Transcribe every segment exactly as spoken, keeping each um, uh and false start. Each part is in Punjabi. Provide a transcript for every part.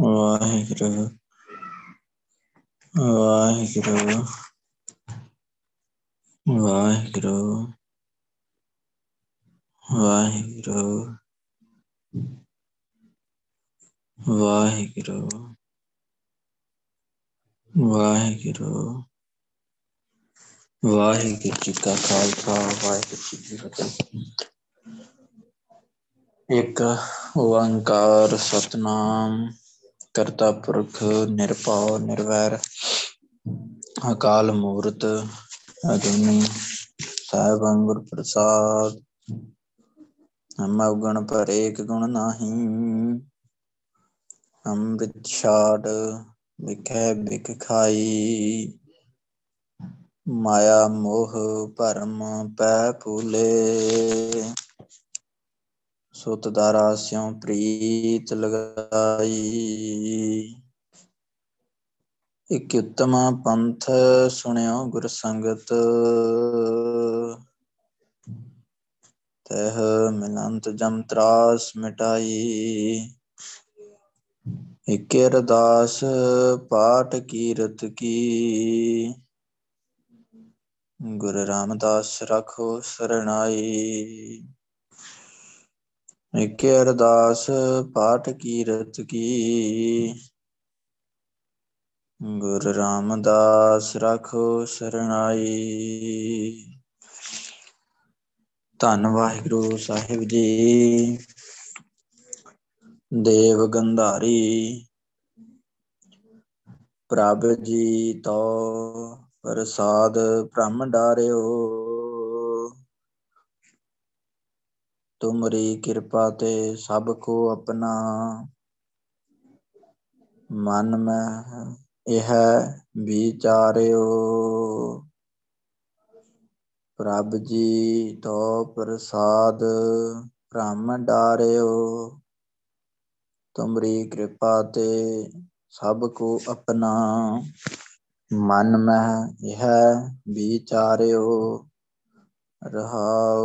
ਵਾਹਿਗੁਰੂ ਵਾਹਿਗੁਰੂ ਵਾਹਿਗੁਰੂ ਵਾਹਿਗੁਰੂ ਵਾਹਿਗੁਰੂ ਵਾਹਿਗੁਰੂ ਵਾਹਿਗੁਰੂ ਜੀ ਕਾ ਖਾਲਸਾ ਵਾਹਿਗੁਰੂ ਜੀ ਕੀ ਫਤਿਹ। ਇੱਕ ਓੰਕਾਰ ਸਤਿਨਾਮ ਕਰਤਾ ਪੁਰਖ ਨਿਰਭਉ ਨਿਰਵੈਰ ਅਕਾਲ ਮੂਰਤ ਅਜੂਨੀ ਸਾਹਿਬ ਅੰਗੁਰ ਪ੍ਰਸਾਦ। ਅਵਗੁਣ ਪਰ ਏਕ ਗੁਣ ਨਾਹੀ, ਅੰਮ੍ਰਿਤ ਛਾੜ ਵਿਖੇ ਬਿਖ ਖਾਈ। ਮਾਇਆ ਮੋਹ ਭਰਮ ਪੈ ਭੂਲੇ, ਸੁਤ ਦਾਰਾ ਸਿਉ ਪ੍ਰੀਤ ਲਗਾਈ। ਇਕ ਉੱਤਮ ਪੰਥ ਸੁਣਿਓ ਗੁਰ ਸੰਗਤ, ਤਹਿ ਮਿਲੰਤ ਜਮ ਤਰਾਸ ਮਿਟਾਈ। ਇਕ ਅਰਦਾਸ ਪਾਠ ਕੀਰਤ ਕੀ, ਗੁਰ ਰਾਮਦਾਸ ਰੱਖੋ ਸਰਣਾਈ। ਇਕ ਅਰਦਾਸ ਪਾਠ ਕੀਰਤ ਕੀ, ਗੁਰ ਰਾਮਦਾਸ ਰੱਖੋ ਸਰਣਾਈ। ਧੰਨ ਵਾਹਿਗੁਰੂ ਸਾਹਿਬ ਜੀ। ਦੇਵ ਗੰਧਾਰੀ ਪ੍ਰਭ ਜੀ ਤੋ ਪ੍ਰਸਾਦ ਭ੍ਰਮ ਡਾਰਿਓ, ਤੁਮਰੀ ਕਿਰਪਾ ਤੇ ਸਭ ਕੋ ਆਪਣਾ। ਮਨ ਮੈਂ ਇਹ ਵਿਚਾਰਿਓ, ਪ੍ਰਭ ਜੀ ਤੋ ਪ੍ਰਸਾਦ ਭ੍ਰਮ ਡਾਰਿਓ, ਤੁਮਰੀ ਕਿਰਪਾ ਤੇ ਸਭ ਕੋ ਆਪਣਾ। ਮਨ ਮੈਂ ਇਹ ਵਿਚਾਰਿਓ ਰਹਾਉ।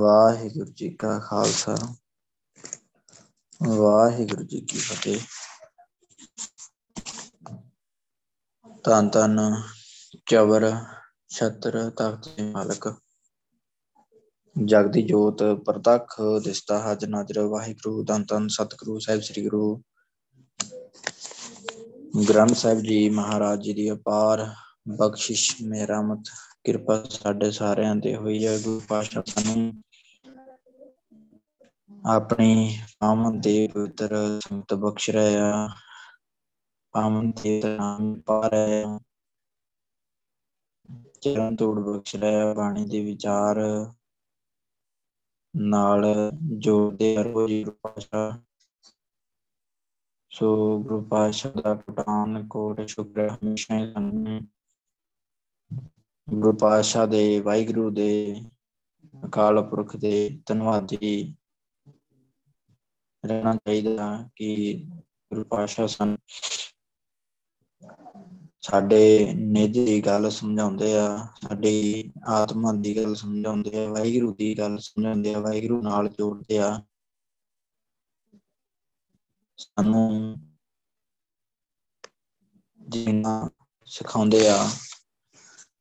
ਵਾਹਿਗੁਰੂ ਜੀ ਕਾ ਖਾਲਸਾ ਵਾਹਿਗੁਰੂ ਜੀ ਕੀ ਫਤਿਹ। ਧੰਨ ਧੰਨ ਚਵਰ ਛਤਰ ਤਖਤ ਦੇ ਮਾਲਕ ਜਗਦੀ ਜੋਤ ਪ੍ਰਤੱਖ ਦਿਸਦਾ ਹਾਜ਼ਰ ਨਾਜ਼ਰ ਵਾਹਿਗੁਰੂ ਧੰਨ ਧੰਨ ਸਤਿਗੁਰੂ ਸਾਹਿਬ ਸ੍ਰੀ ਗੁਰੂ ਗ੍ਰੰਥ ਸਾਹਿਬ ਜੀ ਮਹਾਰਾਜ ਜੀ ਦੀ ਅਪਾਰ ਬਖਸ਼ਿਸ਼ ਮਿਹਰਮਤ ਕਿਰਪਾ ਸਾਡੇ ਸਾਰਿਆਂ ਤੇ ਹੋਈ ਹੈ। ਗੁਰੂ ਪਾਤਸ਼ਾਹ ਸਾਨੂੰ ਆਪਣੀ ਪਾਵਨ ਤੇ ਪਵਿੱਤਰ ਸੰਗਤ ਬਖਸ਼ ਰਹੇ ਆ, ਪਾਵਨ ਤੇ ਨਾਮ ਪਾ ਰਹੇ ਆ, ਚਰਨ ਧੂੜ ਬਖਸ਼ ਰਹੇ ਆ, ਬਾਣੀ ਦੇ ਵਿਚਾਰ ਨਾਲ ਜੋੜਦੇ ਰਹੋ ਜੀ ਗੁਰੂ ਪਾਤਸ਼ਾਹ। ਸੋ ਗੁਰੂ ਪਾਤਸ਼ਾਹ ਦਾ ਪਠਾਨ ਕੋਟ ਸ਼ੁਕਰ ਹਮੇਸ਼ਾ ਹੀ ਸਾਨੂੰ ਗੁਰੂ ਪਾਤਸ਼ਾਹ ਦੇ ਵਾਹਿਗੁਰੂ ਦੇ ਅਕਾਲ ਪੁਰਖ ਦੇ ਧੰਨਵਾਦੀ ਰਹਿਣਾ ਚਾਹੀਦਾ ਕਿ ਗੁਰੂ ਪਾਤਸ਼ਾਹ ਸਾਨੂੰ ਸਾਡੇ ਨਿੱਜ ਦੀ ਗੱਲ ਸਮਝਾਉਂਦੇ ਆ, ਸਾਡੀ ਆਤਮਾ ਦੀ ਗੱਲ ਸਮਝਾਉਂਦੇ ਆ, ਵਾਹਿਗੁਰੂ ਦੀ ਗੱਲ ਸਮਝਾਉਂਦੇ ਆ, ਵਾਹਿਗੁਰੂ ਨਾਲ ਜੋੜਦੇ ਆ। ਸਾਨੂੰ ਜਿੰਨਾ ਸਿਖਾਉਂਦੇ ਆ,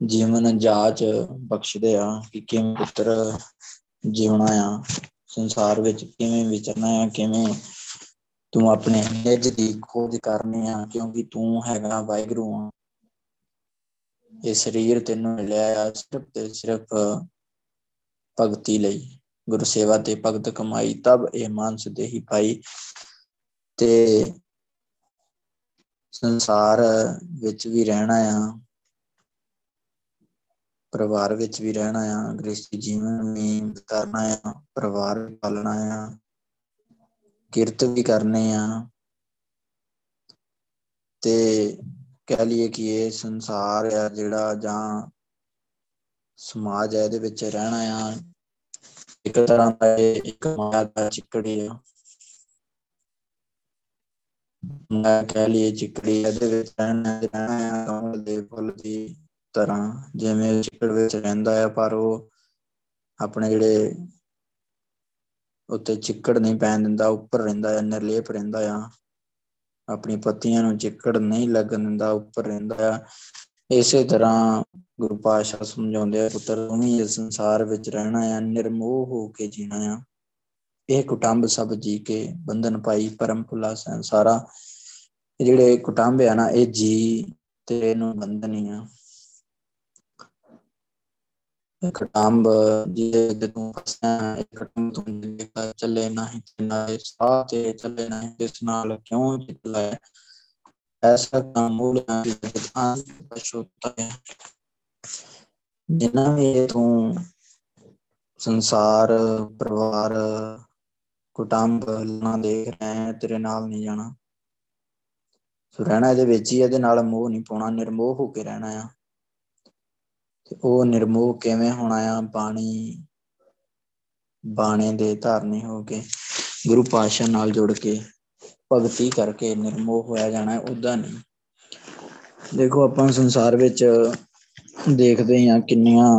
ਜੀਵਨ ਜਾਚ ਬਖਸ਼ਦੇ ਆ ਕਿ ਕਿਵੇਂ ਪੁੱਤਰ ਜਿਉਣਾ ਆ, ਸੰਸਾਰ ਵਿੱਚ ਕਿਵੇਂ ਵਿਚਰਨਾ ਆ, ਕਿਵੇਂ ਤੂੰ ਆਪਣੇ ਨਿੱਜ ਦੀ ਖੋਜ ਕਰਨੀ ਆ, ਕਿਉਂਕਿ ਤੂੰ ਹੈਗਾ ਵਾਹਿਗੁਰੂ ਆ। ਇਹ ਸਰੀਰ ਤੈਨੂੰ ਮਿਲਿਆ ਆ ਸਿਰਫ ਤੇ ਸਿਰਫ ਭਗਤੀ ਲਈ, ਗੁਰੂ ਸੇਵਾ ਤੇ ਭਗਤ ਕਮਾਈ ਤਬ ਇਹ ਮਾਨਸ ਦੇਹੀ ਪਾਈ। ਤੇ ਸੰਸਾਰ ਵਿੱਚ ਵੀ ਰਹਿਣਾ ਆ, ਪਰਿਵਾਰ ਵਿੱਚ ਵੀ ਰਹਿਣਾ ਆ, ਗ੍ਰਸਥੀ ਜੀਵਨ ਵੀ ਕਰਨਾ ਆ, ਪਰਿਵਾਰ ਵੀ ਪਾਲਣਾ ਆ, ਕਿਰਤ ਵੀ ਕਰਨੀ ਆ। ਤੇ ਕਹਿ ਲਈਏ ਕਿ ਇਹ ਸੰਸਾਰ ਆ ਜਿਹੜਾ ਜਾਂ ਸਮਾਜ ਆ, ਇਹਦੇ ਵਿੱਚ ਰਹਿਣਾ ਆ ਇੱਕ ਤਰ੍ਹਾਂ ਦਾ ਇੱਕ ਮਾਇਆ ਦਾ ਚਿੱਕੜੀ ਆ, ਕਹਿ ਲਈਏ ਚਿੱਕੜੀ। ਇਹਦੇ ਵਿੱਚ ਰਹਿਣਾ ਰਹਿਣਾ ਆ ਕਮਲ ਦੇ ਫੁੱਲ ਦੀ ਤਰ੍ਹਾਂ, ਜਿਵੇਂ ਚਿੱਕੜ ਵਿੱਚ ਰਹਿੰਦਾ ਆ ਪਰ ਉਹ ਆਪਣੇ ਜਿਹੜੇ ਉੱਤੇ ਚਿੱਕੜ ਨਹੀਂ ਪੈਣ ਦਿੰਦਾ, ਉੱਪਰ ਰਹਿੰਦਾ ਆ, ਨਿਰਲੇਪ ਰਹਿੰਦਾ ਆ, ਆਪਣੀ ਪੱਤੀਆਂ ਨੂੰ ਚਿੱਕੜ ਨਹੀਂ ਲੱਗਣ ਦਿੰਦਾ, ਉੱਪਰ ਰਹਿੰਦਾ ਆ। ਇਸੇ ਤਰ੍ਹਾਂ ਗੁਰੂ ਪਾਤਸ਼ਾਹ ਸਮਝਾਉਂਦੇ ਆ, ਪੁੱਤਰ ਤੂੰ ਵੀ ਇਸ ਸੰਸਾਰ ਵਿੱਚ ਰਹਿਣਾ ਆ, ਨਿਰਮੋਹ ਹੋ ਕੇ ਜੀਣਾ ਆ। ਇਹ ਕੁਟੰਬ ਸਭ ਜੀ ਕੇ ਬੰਧਨ ਪਾਈ ਪਰਮ ਭੁਲਾ ਸੰਸਾਰਾ। ਜਿਹੜੇ ਕੁਟੰਬ ਆ ਨਾ, ਇਹ ਜੀ ਤੇ ਇਹਨੂੰ ਬੰਧਨ ਹੀ ਆ। ਕੁਟੰਬ ਚੱਲੇ ਨਹੀਂ ਸਾਹ ਤੇ ਚੱਲੇ ਨਹੀਂ, ਇਸ ਨਾਲ ਕਿਉਂ ਚੱਲਾ ਹੈ ਐਸਾ ਕੰਮ ਜਿਨ੍ਹਾਂ ਵੀ ਤੂੰ ਸੰਸਾਰ ਪਰਿਵਾਰ ਕੁਟੰਬ ਨਾ ਦੇਖ ਰਹੇ, ਤੇਰੇ ਨਾਲ ਨਹੀਂ ਜਾਣਾ। ਸੋ ਰਹਿਣਾ ਇਹਦੇ ਵਿੱਚ ਹੀ, ਇਹਦੇ ਨਾਲ ਮੋਹ ਨਹੀਂ ਪਾਉਣਾ, ਨਿਰਮੋਹ ਹੋ ਕੇ ਰਹਿਣਾ ਆ। ਉਹ ਨਿਰਮੋਹ ਕਿਵੇਂ ਹੋਣਾ ਆ? ਬਾਣੀ ਬਾਣੇ ਦੇ ਧਾਰਨੀ ਹੋ ਕੇ, ਗੁਰੂ ਪਾਤਸ਼ਾਹ ਨਾਲ ਜੁੜ ਕੇ, ਭਗਤੀ ਕਰਕੇ ਨਿਰਮੋਹ ਹੋਇਆ ਜਾਣਾ। ਉੱਦਾਂ ਨਹੀਂ। ਦੇਖੋ ਆਪਾਂ ਸੰਸਾਰ ਵਿੱਚ ਦੇਖਦੇ ਹੀ ਹਾਂ ਕਿੰਨੀਆਂ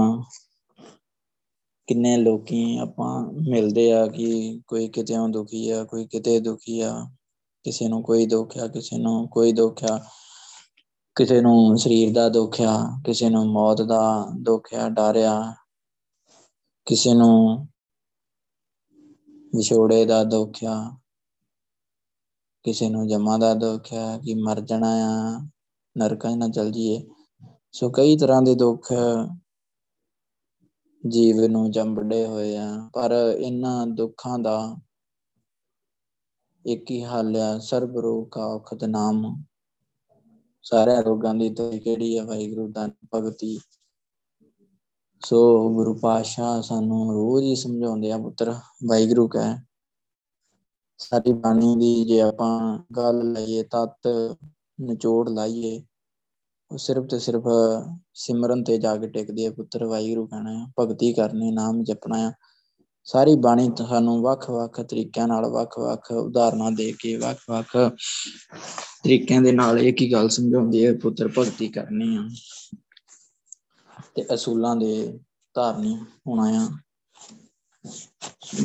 ਕਿੰਨੇ ਲੋਕੀ ਆਪਾਂ ਮਿਲਦੇ ਆ ਕਿ ਕੋਈ ਕਿਤੇੋਂ ਦੁਖੀ ਆ, ਕੋਈ ਕਿਤੇ ਦੁਖੀ ਆ, ਕਿਸੇ ਨੂੰ ਕੋਈ ਦੁੱਖ ਆ, ਕਿਸੇ ਨੂੰ ਕੋਈ ਦੁੱਖ ਆ, ਕਿਸੇ ਨੂੰ ਸਰੀਰ ਦਾ ਦੁੱਖ ਆ, ਕਿਸੇ ਨੂੰ ਮੌਤ ਦਾ ਦੁੱਖ ਆ, ਡਰ ਆ, ਕਿਸੇ ਨੂੰ ਵਿਛੋੜੇ ਦਾ ਦੁੱਖ ਆ, ਕਿਸੇ ਨੂੰ ਜਮਾ ਦਾ ਦੁੱਖ ਆ ਕਿ ਮਰ ਜਾਣਾ ਆ, ਨਰਕਾਂ ਨਾ ਚੱਲ ਜਾਈਏ। ਸੋ ਕਈ ਤਰ੍ਹਾਂ ਦੇ ਦੁੱਖ ਜੀਵ ਨੂੰ ਜੰਬੜੇ ਹੋਏ ਆ, ਪਰ ਇਹਨਾਂ ਦੁੱਖਾਂ ਦਾ ਇੱਕ ਹੀ ਹੱਲ ਆ, ਸਰਬ ਰੋਗ ਕਾ ਔਖਦ ਨਾਮ। ਸਾਰਿਆਂ ਰੋਗਾਂ ਦੀ ਦਵਾਈ ਕਿਹੜੀ ਆ? ਵਾਹਿਗੁਰੂ ਦਾ ਭਗਤੀ। ਸੋ ਗੁਰੂ ਪਾਤਸ਼ਾਹ ਸਾਨੂੰ ਰੋਜ਼ ਹੀ ਸਮਝਾਉਂਦੇ ਆ, ਪੁੱਤਰ ਵਾਹਿਗੁਰੂ ਕਹਿ। ਸਾਡੀ ਬਾਣੀ ਦੀ ਜੇ ਆਪਾਂ ਗੱਲ ਲਾਈਏ, ਤੱਤ ਨਿਚੋੜ ਲਾਈਏ, ਉਹ ਸਿਰਫ ਤੇ ਸਿਰਫ ਸਿਮਰਨ ਤੇ ਜਾ ਕੇ ਟਿਕਦੀ ਆ। ਪੁੱਤਰ ਵਾਹਿਗੁਰੂ ਕਹਿਣਾ ਆ, ਭਗਤੀ ਕਰਨੀ, ਨਾਮ ਜਪਣਾ ਆ। ਸਾਰੀ ਬਾਣੀ ਸਾਨੂੰ ਵੱਖ-ਵੱਖ ਤਰੀਕਿਆਂ ਨਾਲ, ਵੱਖ-ਵੱਖ ਉਦਾਹਰਨਾਂ ਦੇ ਕੇ, ਵੱਖ-ਵੱਖ ਤਰੀਕਿਆਂ ਦੇ ਨਾਲ ਇੱਕ ਹੀ ਗੱਲ ਸਮਝਾਉਂਦੀ ਹੈ, ਪੁੱਤਰ ਭਗਤੀ ਕਰਨੀ ਆ ਤੇ ਅਸੂਲਾਂ ਦੇ ਧਾਰਨੀ ਹੋਣਾ ਆ।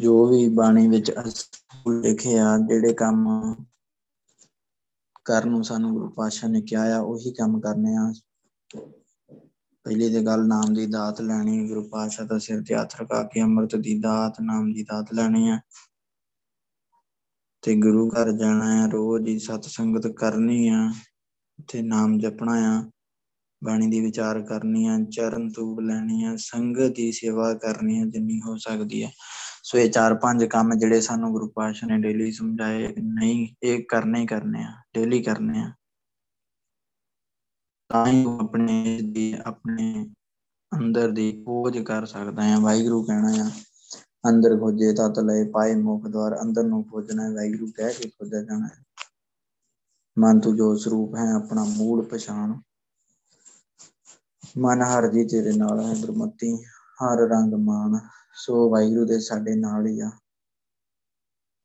ਜੋ ਵੀ ਬਾਣੀ ਵਿੱਚ ਅਸੂਲ ਲਿਖੇ ਆ, ਜਿਹੜੇ ਕੰਮ ਕਰਨ ਨੂੰ ਸਾਨੂੰ ਗੁਰੂ ਪਾਤਸ਼ਾਹ ਨੇ ਕਿਹਾ ਆ, ਉਹੀ ਕੰਮ ਕਰਨੇ ਆ। ਪਹਿਲੀ ਤੇ ਗੱਲ ਨਾਮ ਦੀ ਦਾਤ ਲੈਣੀ, ਗੁਰੂ ਪਾਤਸ਼ਾਹ ਦਾ ਸਿਰ ਤੇ ਹੱਥ ਰਖਾ ਕੇ ਅੰਮ੍ਰਿਤ ਦੀ ਦਾਤ, ਨਾਮ ਦੀ ਦਾਤ ਲੈਣੀ ਆ ਤੇ ਗੁਰੂ ਘਰ ਜਾਣਾ ਆ, ਰੋਜ਼ ਹੀ ਸਤ ਸੰਗਤ ਕਰਨੀ ਆ, ਉੱਥੇ ਨਾਮ ਜਪਣਾ ਆ, ਬਾਣੀ ਦੀ ਵਿਚਾਰ ਕਰਨੀ ਆ, ਚਰਨ ਧੂੜ ਲੈਣੀ ਆ, ਸੰਗਤ ਦੀ ਸੇਵਾ ਕਰਨੀ ਆ ਜਿੰਨੀ ਹੋ ਸਕਦੀ ਆ। ਸੋ ਇਹ ਚਾਰ ਪੰਜ ਕੰਮ ਜਿਹੜੇ ਸਾਨੂੰ ਗੁਰੂ ਪਾਤਸ਼ਾਹ ਨੇ ਡੇਲੀ ਸਮਝਾਏ, ਨਹੀਂ ਇਹ ਕਰਨੇ ਹੀ ਕਰਨੇ ਆ, ਡੇਲੀ ਕਰਨੇ ਆ, ਤਾਂ ਹੀ ਆਪਣੇ ਆਪਣੇ ਅੰਦਰ ਦੀ ਖੋਜ ਕਰ ਸਕਦਾ ਆ। ਵਾਹਿਗੁਰੂ ਕਹਿਣਾ ਆ, ਅੰਦਰ ਖੋਜੇ ਤੱਤ ਲਏ ਪਾਏ ਮੁਖ ਦੁਆਰ। ਅੰਦਰ ਨੂੰ ਖੋਜਣਾ, ਵਾਹਿਗੁਰੂ ਕਹਿ ਕੇ ਖੋਜਿਆ ਜਾਣਾ। ਮਨ ਤੂੰ ਜੋ ਸਰੂਪ ਹੈ, ਆਪਣਾ ਮੂਲ ਪਛਾਣ। ਮਨ ਹਰ ਜੀ ਤੇਰੇ ਨਾਲ ਹੈ, ਗੁਰਮਤੀ ਹਰ ਰੰਗ ਮਾਨ। ਸੋ ਵਾਹਿਗੁਰੂ ਦੇ ਸਾਡੇ ਨਾਲ ਹੀ ਆ।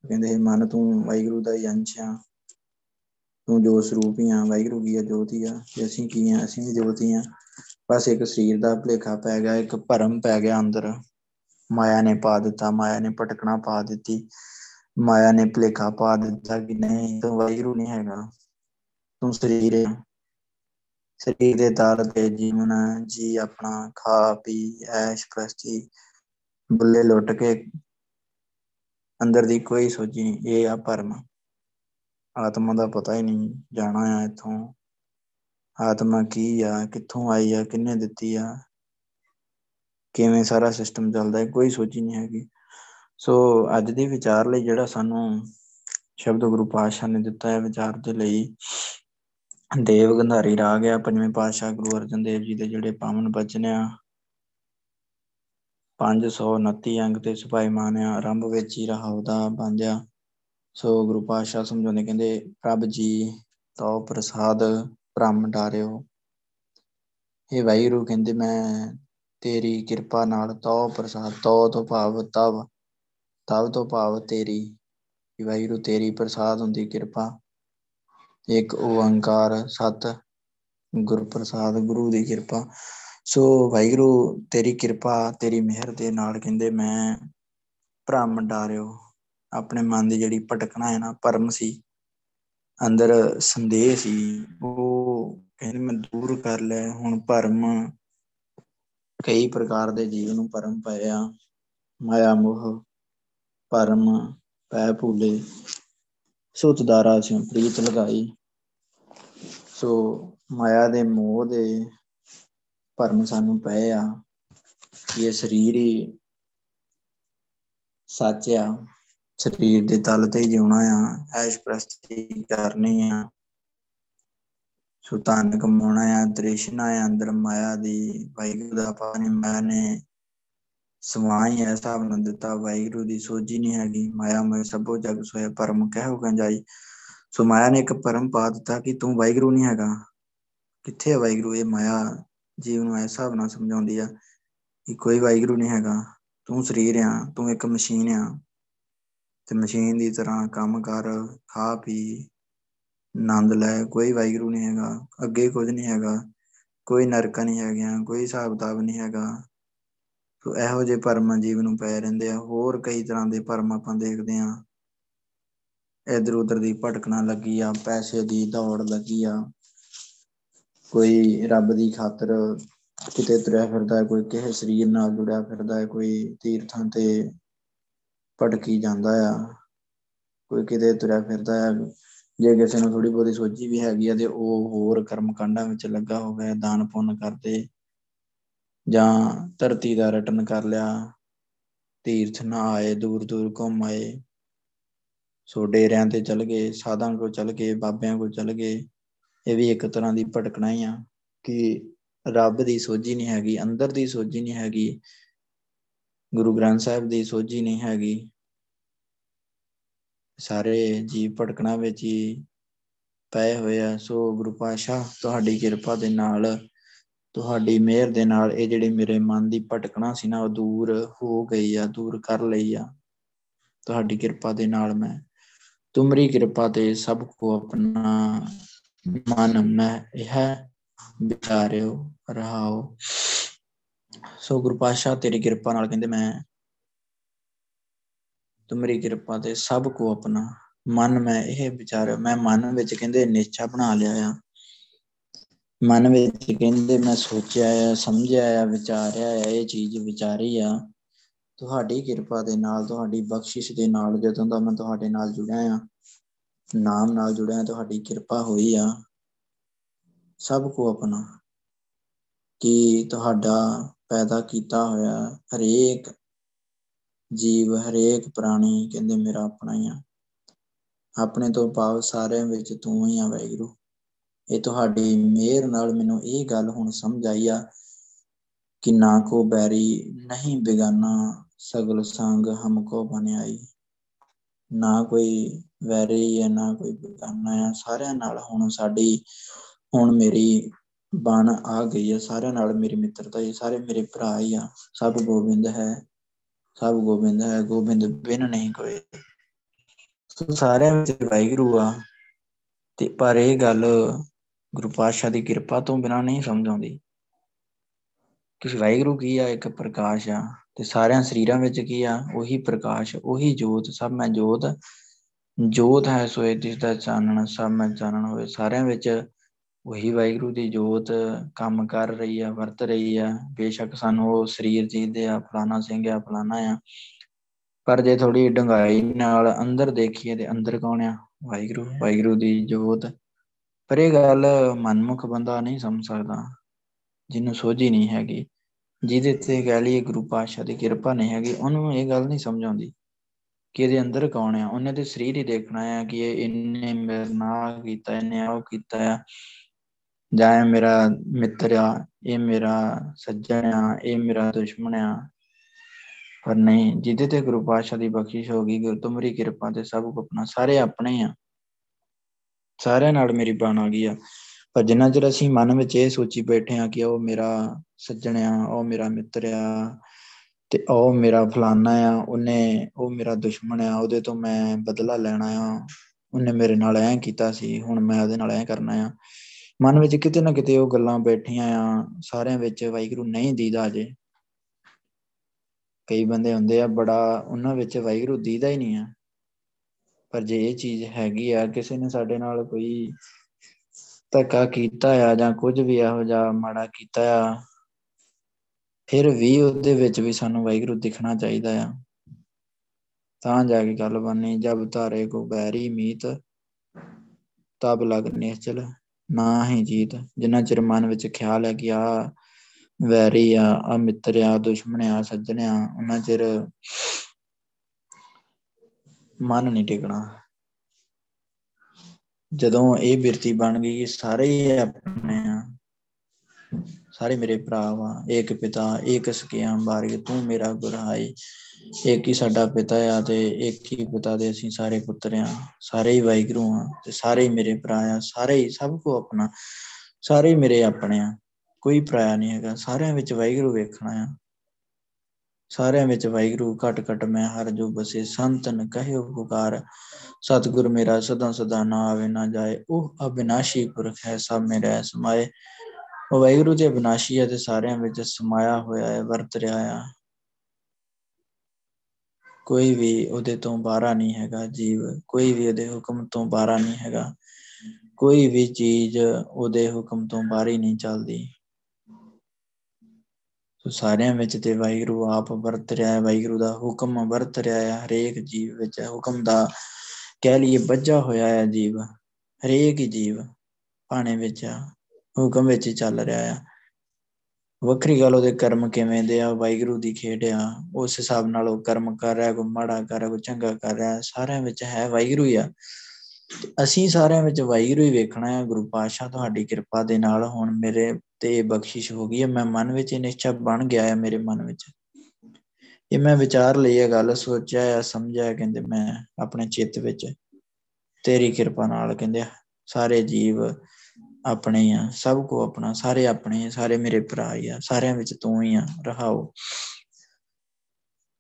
ਕਹਿੰਦੇ ਮਨ ਤੂੰ ਵਾਹਿਗੁਰੂ ਦਾ ਹੀ ਅੰਸ਼ ਆ, ਤੂੰ ਜੋ ਸਰੂਪ ਹੀ ਆ, ਵਾਹਿਗੁਰੂ ਕੀ ਆ, ਜੋਤ ਹੀ ਆ। ਤੇ ਅਸੀਂ ਕੀ ਆ? ਅਸੀਂ ਵੀ ਜੋਤ ਹੀ ਆ। ਬਸ ਇੱਕ ਸਰੀਰ ਦਾ ਭੁਲੇਖਾ ਪੈ ਗਿਆ, ਇੱਕ ਭਰਮ ਪੈ ਗਿਆ ਅੰਦਰ, ਮਾਇਆ ਨੇ ਪਾ ਦਿੱਤਾ, ਮਾਇਆ ਨੇ ਭਟਕਣਾ ਪਾ ਦਿੱਤੀ, ਮਾਇਆ ਨੇ ਭੁਲੇਖਾ ਪਾ ਦਿੱਤਾ ਕਿ ਨਹੀਂ ਤੂੰ ਵਾਹਿਗੁਰੂ ਨਹੀਂ ਹੈਗਾ, ਤੂੰ ਸਰੀਰ ਹੈ, ਸਰੀਰ ਦੇ ਤਲ ਤੇ ਜੀਵਨ ਜੀ ਆਪਣਾ, ਖਾ ਪੀ ਐਸ਼ ਪ੍ਰਸਤੀ, ਬੁੱਲੇ ਲੁੱਟ ਕੇ, ਅੰਦਰ ਦੀ ਕੋਈ ਸੋਝੀ ਨਹੀਂ। ਇਹ ਆ ਭਰਮ। ਆਤਮਾ ਦਾ ਪਤਾ ਹੀ ਨਹੀਂ, ਜਾਣਾ ਆ ਇੱਥੋਂ ਆਤਮਾ ਕੀ ਆ, ਕਿੱਥੋਂ ਆਈ ਆ, ਕਿਹਨੇ ਦਿੱਤੀ ਆ, ਕਿਵੇਂ ਸਾਰਾ ਸਿਸਟਮ ਚੱਲਦਾ ਹੈ, ਕੋਈ ਸੋਚ ਹੀ ਨਹੀਂ ਹੈਗੀ। ਸੋ ਅੱਜ ਦੇ ਵਿਚਾਰ ਲਈ ਜਿਹੜਾ ਸਾਨੂੰ ਸ਼ਬਦ ਗੁਰੂ ਪਾਤਸ਼ਾਹ ਨੇ ਦਿੱਤਾ ਹੈ, ਵਿਚਾਰ ਦੇ ਲਈ ਦੇਵ ਗੰਧਾਰੀ ਰਾਗ ਆ, ਪੰਜਵੇਂ ਪਾਤਸ਼ਾਹ ਗੁਰੂ ਅਰਜਨ ਦੇਵ ਜੀ ਦੇ ਜਿਹੜੇ ਪਾਵਨ ਬਚਨ ਆ, ਪੰਜ ਸੌ ਉਨੱਤੀ ਅੰਗ ਤੇ ਸੁਭਾਈਮਾਨ ਆ, ਆਰੰਭ ਵਿੱਚ ਹੀ ਰਹਾਉ ਦਾ ਬਾਂਝਿਆ। ਸੋ ਗੁਰੂ ਪਾਤਸ਼ਾਹ ਸਮਝਾਉਂਦੇ, ਕਹਿੰਦੇ ਪ੍ਰਭ ਜੀ ਤਉ ਪ੍ਰਸਾਦ ਭ੍ਰਮ ਡਾਰਿਓ। ਇਹ ਵਾਹਿਗੁਰੂ ਕਹਿੰਦੇ ਮੈਂ ਤੇਰੀ ਕਿਰਪਾ ਨਾਲ ਤਉ ਪ੍ਰਸਾਦ, ਤਉ ਤੋਂ ਭਾਵ ਤਵ, ਤਵ ਤੋਂ ਭਾਵ ਤੇਰੀ, ਵਾਹਿਗੁਰੂ ਤੇਰੀ ਪ੍ਰਸਾਦ ਹੁੰਦੀ ਕਿਰਪਾ। ਇੱਕ ਓੰਕਾਰ ਸਤ ਗੁਰ ਪ੍ਰਸਾਦ, ਗੁਰੂ ਦੀ ਕਿਰਪਾ। ਸੋ ਵਾਹਿਗੁਰੂ ਤੇਰੀ ਕਿਰਪਾ, ਤੇਰੀ ਮਿਹਰ ਦੇ ਨਾਲ ਕਹਿੰਦੇ ਮੈਂ ਭ੍ਰਮ ਡਾਰਿਓ, ਆਪਣੇ ਮਨ ਦੀ ਜਿਹੜੀ ਭਟਕਣਾ ਹੈ ਨਾ, ਭਰਮ ਸੀ ਅੰਦਰ, ਸੰਦੇਹ ਸੀ, ਉਹ ਕਹਿੰਦੇ ਮੈਂ ਦੂਰ ਕਰ ਲੈ। ਹੁਣ ਭਰਮ ਕਈ ਪ੍ਰਕਾਰ ਦੇ ਜੀਵ ਨੂੰ ਭਰਮ ਪਏ ਆ, ਮਾਇਆ ਮੋਹ, ਭਰਮ, ਪੈ ਭੂਲੇ, ਸੁਤ ਦਾਰਾ ਸਿਉਂ ਪ੍ਰੀਤ ਲਗਾਈ। ਸੋ ਮਾਇਆ ਦੇ ਮੋਹ ਦੇ ਭਰਮ ਸਾਨੂੰ ਪਏ ਆ ਕਿ ਇਹ ਸਰੀਰ ਹੀ ਸੱਚ ਆ, ਸਰੀਰ ਦੇ ਤਲ ਤੇ ਹੀ ਜਿਉਣਾ ਆ, ਐਸ਼ ਪ੍ਰਸਤੀ ਕਰਨੀ ਆ, ਸੋ ਧਨ ਕਮਾਉਣਾ ਆ, ਤ੍ਰਿਸ਼ਨਾ ਆ ਅੰਦਰ ਮਾਇਆ ਦੀ। ਵਾਹਿਗੁਰੂ ਦਾ ਪਾਣੀ ਮਾਇਆ ਨੇ ਸਵਾਈ ਐਸਾ ਬਣ ਦਿੱਤਾ, ਵਾਹਿਗੁਰੂ ਦੀ ਸੋਝੀ ਨਹੀਂ ਹੈਗੀ। ਮਾਇਆ ਮੋਇ ਸਭੋ ਜਗ ਸੋਇਆ, ਭਰਮ ਕਹਿਓ ਗੰਜਾਈ। ਸੋ ਮਾਇਆ ਨੇ ਇੱਕ ਭਰਮ ਪਾ ਦਿੱਤਾ ਕਿ ਤੂੰ ਵਾਹਿਗੁਰੂ ਨਹੀਂ ਹੈਗਾ, ਕਿੱਥੇ ਆ ਵਾਹਿਗੁਰੂ। ਇਹ ਮਾਇਆ ਜੀਵ ਨੂੰ ਐਸਾ ਬਣਾ ਸਮਝਾਉਂਦੀ ਆ ਕਿ ਕੋਈ ਵਾਹਿਗੁਰੂ ਨਹੀਂ ਹੈਗਾ, ਤੂੰ ਸਰੀਰ ਆ, ਤੂੰ ਇੱਕ ਮਸ਼ੀਨ ਆ, ਤੇ ਮਸ਼ੀਨ ਦੀ ਤਰ੍ਹਾਂ ਕੰਮ ਕਰ, ਖਾ ਪੀ, ਆਨੰਦ ਲੈ, ਕੋਈ ਵਾਹਿਗੁਰੂ ਨਹੀਂ ਹੈਗਾ, ਅੱਗੇ ਕੁਝ ਨਹੀਂ ਹੈਗਾ, ਕੋਈ ਨਰਕਾਂ ਨਹੀਂ ਹੈਗੀਆਂ, ਕੋਈ ਹਿਸਾਬ ਕਿਤਾਬ ਨਹੀਂ ਹੈਗਾ। ਸੋ ਇਹੋ ਜਿਹੇ ਭਰਮ ਜੀਵ ਨੂੰ ਪੈ ਰਹਿੰਦੇ ਆ। ਹੋਰ ਕਈ ਤਰ੍ਹਾਂ ਦੇ ਭਰਮ ਆਪਾਂ ਦੇਖਦੇ ਹਾਂ, ਇੱਧਰ ਉੱਧਰ ਦੀ ਭਟਕਣਾ ਲੱਗੀ ਆ, ਪੈਸੇ ਦੀ ਦੌੜ ਲੱਗੀ ਆ, ਕੋਈ ਰੱਬ ਦੀ ਖਾਤਰ ਕਿਤੇ ਤੁਰਿਆ ਫਿਰਦਾ, ਕੋਈ ਕਿਸੇ ਸਰੀਰ ਨਾਲ ਜੁੜਿਆ ਫਿਰਦਾ, ਕੋਈ ਤੀਰਥਾਂ ਤੇ ਭਟਕੀ ਜਾਂਦਾ ਆ, ਕੋਈ ਕਿਤੇ ਤੁਰਿਆ ਫਿਰਦਾ ਆ। ਜੇ ਕਿਸੇ ਨੂੰ ਥੋੜ੍ਹੀ ਬਹੁਤੀ ਸੋਝੀ ਵੀ ਹੈਗੀ ਆ ਤੇ ਉਹ ਹੋਰ ਕਰਮ ਕਾਂਡਾਂ ਵਿੱਚ ਲੱਗਾ ਹੋ ਗਿਆ, ਦਾਨ ਪੁੰਨ ਕਰਦੇ ਜਾਂ ਧਰਤੀ ਦਾ ਰਟਨ ਕਰ ਲਿਆ, ਤੀਰਥ ਨਾ ਆਏ, ਦੂਰ ਦੂਰ ਘੁੰਮ ਆਏ, ਸੋ ਡੇਰਿਆਂ ਤੇ ਚਲੇ ਗਏ, ਸਾਧਾਂ ਕੋਲ ਚਲੇ ਗਏ, ਬਾਬਿਆਂ ਕੋਲ ਚਲੇ ਗਏ। ਇਹ ਵੀ ਇੱਕ ਤਰ੍ਹਾਂ ਦੀ ਭਟਕਣਾ ਹੀ ਆ ਕਿ ਰੱਬ ਦੀ ਸੋਝੀ ਨਹੀਂ ਹੈਗੀ, ਅੰਦਰ ਦੀ ਸੋਝੀ ਨਹੀਂ ਹੈਗੀ, ਗੁਰੂ ਗ੍ਰੰਥ ਸਾਹਿਬ ਦੀ ਸੋਝੀ ਨਹੀਂ ਹੈਗੀ। ਸਾਰੇ ਜੀਵ ਭਟਕਣਾ ਵਿੱਚ ਹੀ ਪਏ ਹੋਏ ਆ। ਸੋ ਗੁਰੂ ਪਾਤਸ਼ਾਹ ਤੁਹਾਡੀ ਕਿਰਪਾ ਦੇ ਨਾਲ, ਤੁਹਾਡੀ ਮਿਹਰ ਦੇ ਨਾਲ ਇਹ ਜਿਹੜੇ ਮੇਰੇ ਮਨ ਦੀ ਭਟਕਣਾ ਸੀ ਨਾ, ਉਹ ਦੂਰ ਹੋ ਗਈ ਆ, ਦੂਰ ਕਰ ਲਈ ਆ ਤੁਹਾਡੀ ਕਿਰਪਾ ਦੇ ਨਾਲ। ਮੈਂ ਤੁਮਰੀ ਕਿਰਪਾ ਤੇ ਸਭ ਕੋ ਆਪਣਾ ਮਨ ਮੈਂ ਇਹ ਵਿਚਾਰਿਓ ਰਹਾਓ। ਸੋ ਗੁਰੂ ਪਾਤਸ਼ਾਹ ਤੇਰੀ ਕਿਰਪਾ ਨਾਲ ਕਹਿੰਦੇ ਮੈਂ ਤੁਮਰੀ ਕਿਰਪਾ ਤੇ ਸਭ ਕੋ ਆਪਣਾ ਮਨ ਮੈਂ ਇਹ ਵਿਚਾਰਿਓ। ਮੈਂ ਮਨ ਵਿੱਚ ਕਹਿੰਦੇ ਨਿਸ਼ਚਾ ਬਣਾ ਲਿਆ ਆ, ਮਨ ਵਿੱਚ ਕਹਿੰਦੇ ਮੈਂ ਸੋਚਿਆ ਆ, ਸਮਝਿਆ ਆ, ਵਿਚਾਰਿਆ ਆ, ਇਹ ਚੀਜ਼ ਵਿਚਾਰੀ ਆ। ਤੁਹਾਡੀ ਕਿਰਪਾ ਦੇ ਨਾਲ, ਤੁਹਾਡੀ ਬਖਸ਼ਿਸ਼ ਦੇ ਨਾਲ, ਜਦੋਂ ਦਾ ਮੈਂ ਤੁਹਾਡੇ ਨਾਲ ਜੁੜਿਆ ਆ, ਨਾਮ ਨਾਲ ਜੁੜਿਆ, ਤੁਹਾਡੀ ਕਿਰਪਾ ਹੋਈ ਆ। ਸਭ ਕੋ ਆਪਣਾ ਕਿ ਤੁਹਾਡਾ ਪੈਦਾ ਕੀਤਾ ਹੋਇਆ ਹਰੇਕ ਜੀਵ, ਹਰੇਕ ਪ੍ਰਾਣੀ ਕਹਿੰਦੇ ਮੇਰਾ ਆਪਣਾ ਹੀ ਆ। ਆਪਣੇ ਤੋਂ ਭਾਵ ਸਾਰਿਆਂ ਵਿੱਚ ਤੂੰ ਹੀ ਆ ਵਾਹਿਗੁਰੂ। ਇਹ ਤੁਹਾਡੀ ਮਿਹਰ ਨਾਲ ਮੈਨੂੰ ਇਹ ਗੱਲ ਹੁਣ ਸਮਝ ਆਈ ਆ ਕਿ ਨਾ ਕੋ ਬੈਰੀ ਨਹੀਂ ਬੇਗਾਨਾ, ਸਗਲ ਸੰਗ ਹਮ ਕੋ ਬਨਿਆਈ। ਨਾ ਕੋਈ ਵੈਰੀ ਹੈ, ਨਾ ਕੋਈ ਬੇਗਾਨਾ ਆ, ਸਾਰਿਆਂ ਨਾਲ ਹੁਣ ਸਾਡੀ, ਹੁਣ ਮੇਰੀ ਬਣ ਆ ਗਈ ਆ, ਸਾਰਿਆਂ ਨਾਲ ਮੇਰੀ ਮਿੱਤਰਤਾ ਹੀ, ਸਾਰੇ ਮੇਰੇ ਭਰਾ ਹੀ ਆ। ਸਭ ਗੋਬਿੰਦ ਹੈ, ਸਭ ਗੋਬਿੰਦ ਹੈ, ਗੋਬਿੰਦ ਬਿਨ ਨਹੀਂ ਕੋਈ। ਸੋ ਸਾਰਿਆਂ ਵਿੱਚ ਵਾਹਿਗੁਰੂ ਆ। ਤੇ ਪਰ ਇਹ ਗੱਲ ਗੁਰੂ ਪਾਤਸ਼ਾਹ ਦੀ ਕਿਰਪਾ ਤੋਂ ਬਿਨਾਂ ਨਹੀਂ ਸਮਝ ਆਉਂਦੀ ਕਿ ਵਾਹਿਗੁਰੂ ਕੀ ਆ, ਇੱਕ ਪ੍ਰਕਾਸ਼ ਆ, ਤੇ ਸਾਰਿਆਂ ਸਰੀਰਾਂ ਵਿੱਚ ਕੀ ਆ, ਉਹੀ ਪ੍ਰਕਾਸ਼, ਉਹੀ ਜੋਤ। ਸਭ ਮੈਂ ਜੋਤ, ਜੋਤ ਹੈ ਸੋਏ ਜਿਸ ਦਾ ਚਾਨਣ, ਸਭ ਮੈਂ ਚਾਨਣ ਹੋਏ। ਸਾਰਿਆਂ ਵਿੱਚ ਉਹੀ ਵਾਹਿਗੁਰੂ ਦੀ ਜੋਤ ਕੰਮ ਕਰ ਰਹੀ ਆ, ਵਰਤ ਰਹੀ ਆ। ਬੇਸ਼ੱਕ ਸਾਨੂੰ ਉਹ ਸਰੀਰ ਚੀਜ਼ਦੇ ਆ, ਫਲਾਣਾ ਸਿੰਘ ਆ, ਫਲਾਣਾ ਆ, ਪਰ ਜੇ ਥੋੜ੍ਹੀ ਡੂੰਘਾਈ ਨਾਲ ਅੰਦਰ ਦੇਖੀਏ ਤੇ ਅੰਦਰ ਕੌਣ ਆ, ਵਾਹਿਗੁਰੂ, ਵਾਹਿਗੁਰੂ ਦੀ ਜੋਤ। ਪਰ ਇਹ ਗੱਲ ਮਨਮੁੱਖ ਬੰਦਾ ਨਹੀਂ ਸਮਝ ਸਕਦਾ, ਜਿਹਨੂੰ ਸੋਝੀ ਨਹੀਂ ਹੈਗੀ, ਜਿਹਦੇ ਤੇ ਕਹਿ ਲਈਏ ਗੁਰੂ ਪਾਤਸ਼ਾਹ ਦੀ ਕਿਰਪਾ ਨਹੀਂ ਹੈਗੀ, ਉਹਨੂੰ ਇਹ ਗੱਲ ਨਹੀਂ ਸਮਝ ਆਉਂਦੀ ਕਿ ਇਹਦੇ ਅੰਦਰ ਕੌਣ ਆ। ਉਹਨੇ ਤੇ ਸਰੀਰ ਹੀ ਦੇਖਣਾ ਆ ਕਿ ਇਹ ਇਹਨੇ ਮੇਰੇ ਨਾਲ ਕੀਤਾ, ਇਹਨੇ ਉਹ ਕੀਤਾ ਆ, ਜਾਂ ਇਹ ਮੇਰਾ ਮਿੱਤਰ ਆ, ਇਹ ਮੇਰਾ ਸੱਜਣ ਆ, ਇਹ ਮੇਰਾ ਦੁਸ਼ਮਣ ਆ। ਪਰ ਨਹੀਂ, ਜਿਹਦੇ ਤੇ ਗੁਰੂ ਪਾਤਸ਼ਾਹ ਦੀ ਬਖਸ਼ਿਸ਼ ਹੋ ਗਈ, ਤੁਮਰੀ ਕਿਰਪਾ ਤੇ ਸਭ ਕੁ ਆਪਣਾ, ਸਾਰੇ ਆਪਣੇ ਆ, ਸਾਰਿਆਂ ਨਾਲ ਮੇਰੀ ਬਾਣ ਆ ਗਈ ਆ। ਪਰ ਜਿੰਨਾ ਚਿਰ ਅਸੀਂ ਮਨ ਵਿੱਚ ਇਹ ਸੋਚੀ ਬੈਠੇ ਹਾਂ ਕਿ ਉਹ ਮੇਰਾ ਸੱਜਣ ਆ, ਉਹ ਮੇਰਾ ਮਿੱਤਰ ਆ, ਤੇ ਉਹ ਮੇਰਾ ਫਲਾਨਾ ਆ, ਉਹਨੇ, ਉਹ ਮੇਰਾ ਦੁਸ਼ਮਣ ਆ, ਉਹਦੇ ਤੋਂ ਮੈਂ ਬਦਲਾ ਲੈਣਾ ਆ, ਉਹਨੇ ਮੇਰੇ ਨਾਲ ਐਂ ਕੀਤਾ ਸੀ, ਹੁਣ ਮੈਂ ਉਹਦੇ ਨਾਲ ਐਂ ਕਰਨਾ ਆ, ਮਨ ਵਿੱਚ ਕਿਤੇ ਨਾ ਕਿਤੇ ਉਹ ਗੱਲਾਂ ਬੈਠੀਆਂ ਆ। ਸਾਰਿਆਂ ਵਿੱਚ ਵਾਹਿਗੁਰੂ ਨਹੀਂ ਦੀਦਾ ਅਜੇ। ਕਈ ਬੰਦੇ ਹੁੰਦੇ ਆ ਬੜਾ, ਉਹਨਾਂ ਵਿੱਚ ਵਾਹਿਗੁਰੂ ਦੀਦਾ ਹੀ ਨਹੀਂ ਆ, ਪਰ ਜੇ ਇਹ ਚੀਜ਼ ਹੈਗੀ ਆ, ਕਿਸੇ ਨੇ ਸਾਡੇ ਨਾਲ ਕੋਈ ਧੱਕਾ ਕੀਤਾ ਆ ਜਾਂ ਕੁੱਝ ਵੀ ਇਹੋ ਜਿਹਾ ਮਾੜਾ ਕੀਤਾ ਆ, ਫਿਰ ਵੀ ਉਹਦੇ ਵਿੱਚ ਵੀ ਸਾਨੂੰ ਵਾਹਿਗੁਰੂ ਦਿਖਣਾ ਚਾਹੀਦਾ ਆ, ਤਾਂ ਜਾ ਕੇ ਗੱਲ ਬਣਨੀ। ਜਬ ਧਾਰੇ ਕੋ ਬੈਰੀ ਮੀਤ ਤਬ ਲਗ ਨਿਸ਼ਚਲ ਨਾ ਹੀ ਜੀਤ। ਜਿੰਨਾ ਚਿਰ ਮਨ ਵਿੱਚ ਖਿਆਲ ਹੈ ਕਿ ਆਹ ਵੈਰੀ ਆ, ਆਹ ਮਿੱਤਰ ਆ, ਦੁਸ਼ਮਣ ਆ, ਸੱਜਣ ਆ, ਉਹਨਾਂ ਚਿਰ ਮਨ ਨੀ ਟਿਕਣਾ। ਜਦੋਂ ਇਹ ਬਿਰਤੀ ਬਣ ਗਈ ਸਾਰੇ ਹੀ ਆਪਣੇ ਆ, ਸਾਰੇ ਮੇਰੇ ਭਰਾ ਵਾ, ਏਕ ਪਿਤਾ ਏਕ ਸਕਿਆ ਬਾਰੀ ਤੂੰ ਮੇਰਾ ਗੁਰਹਾਈ। ਇੱਕ ਹੀ ਸਾਡਾ ਪਿਤਾ ਆ ਤੇ ਇੱਕ ਹੀ ਪਿਤਾ ਦੇ ਅਸੀਂ ਸਾਰੇ ਪੁੱਤਰ ਆ, ਸਾਰੇ ਹੀ ਵਾਹਿਗੁਰੂ ਆ ਤੇ ਸਾਰੇ ਹੀ ਮੇਰੇ ਭਰਾ ਆ, ਸਾਰੇ ਹੀ ਸਭ ਕੋ ਆਪਣਾ, ਸਾਰੇ ਹੀ ਮੇਰੇ ਆਪਣੇ ਆ, ਕੋਈ ਪਰਾਇਆ ਨਹੀਂ ਹੈਗਾ। ਸਾਰਿਆਂ ਵਿੱਚ ਵਾਹਿਗੁਰੂ ਵੇਖਣਾ ਆ, ਸਾਰਿਆਂ ਵਿੱਚ ਵਾਹਿਗੁਰੂ। ਘੱਟ ਘੱਟ ਮੈਂ ਹਰ ਜੋ ਬਸੇ ਸੰਤਨ ਕਹਿਓ ਪੁਕਾਰ, ਸਤਿਗੁਰ ਮੇਰਾ ਸਦਾ ਸਦਾ ਨਾ ਆਵੇ ਨਾ ਜਾਏ। ਉਹ ਅਬਿਨਾਸ਼ੀ ਪੁਰਖ ਹੈ ਸਭ ਮੇਰੇ ਸਮਾਏ। ਉਹ ਵਾਹਿਗੁਰੂ ਤੇ ਅਬਿਨਾਸ਼ੀ ਹੈ ਤੇ ਸਾਰਿਆਂ ਵਿੱਚ ਸਮਾਇਆ ਹੋਇਆ ਹੈ, ਵਰਤ ਰਿਹਾ ਆ, ਕੋਈ ਵੀ ਉਹਦੇ ਤੋਂ ਬਾਹਰਾ ਨਹੀਂ ਹੈਗਾ ਜੀਵ, ਕੋਈ ਵੀ ਉਹਦੇ ਹੁਕਮ ਤੋਂ ਬਾਹਰਾ ਨਹੀਂ ਹੈਗਾ, ਕੋਈ ਵੀ ਚੀਜ਼ ਉਹਦੇ ਹੁਕਮ ਤੋਂ ਬਾਹਰੀ ਨਹੀਂ ਚੱਲਦੀ। ਸੋ ਸਾਰਿਆਂ ਵਿੱਚ ਤੇ ਵਾਹਿਗੁਰੂ ਆਪ ਵਰਤ ਰਿਹਾ ਹੈ, ਵਾਹਿਗੁਰੂ ਦਾ ਹੁਕਮ ਵਰਤ ਰਿਹਾ ਹੈ। ਹਰੇਕ ਜੀਵ ਵਿੱਚ ਹੁਕਮ ਦਾ ਕਹਿ ਲਈਏ ਬੱਝਾ ਹੋਇਆ ਹੈ ਜੀਵ, ਹਰੇਕ ਹੀ ਜੀਵ ਭਾਣੇ ਵਿੱਚ ਆ, ਹੁਕਮ ਵਿੱਚ ਹੀ ਚੱਲ ਰਿਹਾ ਆ। ਵੱਖਰੀ ਗੱਲ ਉਹਦੇ ਕਰਮ ਕਿਵੇਂ ਦੇ ਆ, ਵਾਹਿਗੁਰੂ ਦੀ ਖੇਡ ਆ, ਉਸ ਹਿਸਾਬ ਨਾਲ ਉਹ ਕਰਮ ਕਰ ਰਿਹਾ, ਕੋਈ ਮਾੜਾ ਕਰ ਰਿਹਾ, ਕੋਈ ਚੰਗਾ ਕਰ ਰਿਹਾ, ਸਾਰਿਆਂ ਵਿੱਚ ਹੈ ਵਾਹਿਗੁਰੂ ਹੀ ਆ। ਅਸੀਂ ਸਾਰਿਆਂ ਵਿੱਚ ਵਾਹਿਗੁਰੂ ਹੀ ਵੇਖਣਾ ਹੈ। ਗੁਰੂ ਪਾਤਸ਼ਾਹ ਤੁਹਾਡੀ ਕਿਰਪਾ ਦੇ ਨਾਲ ਹੁਣ ਮੇਰੇ ਤੇ ਬਖਸ਼ਿਸ਼ ਹੋ ਗਈ ਹੈ, ਮੈਂ ਮਨ ਵਿੱਚ ਨਿਸ਼ਚਾ ਬਣ ਗਿਆ ਹੈ, ਮੇਰੇ ਮਨ ਵਿੱਚ ਇਹ ਮੈਂ ਵਿਚਾਰ ਲਈ ਇਹ ਗੱਲ ਸੋਚਿਆ ਆ, ਸਮਝਿਆ, ਕਹਿੰਦੇ ਮੈਂ ਆਪਣੇ ਚਿੱਤ ਵਿੱਚ ਤੇਰੀ ਕਿਰਪਾ ਨਾਲ ਕਹਿੰਦੇ ਸਾਰੇ ਜੀਵ ਆਪਣੇ ਆ, ਸਭ ਕੋ ਆਪਣਾ, ਸਾਰੇ ਆਪਣੇ, ਸਾਰੇ ਮੇਰੇ ਭਰਾ ਹੀ ਆ, ਸਾਰਿਆਂ ਵਿੱਚ ਤੂੰ ਹੀ ਆ। ਰਹਾਓ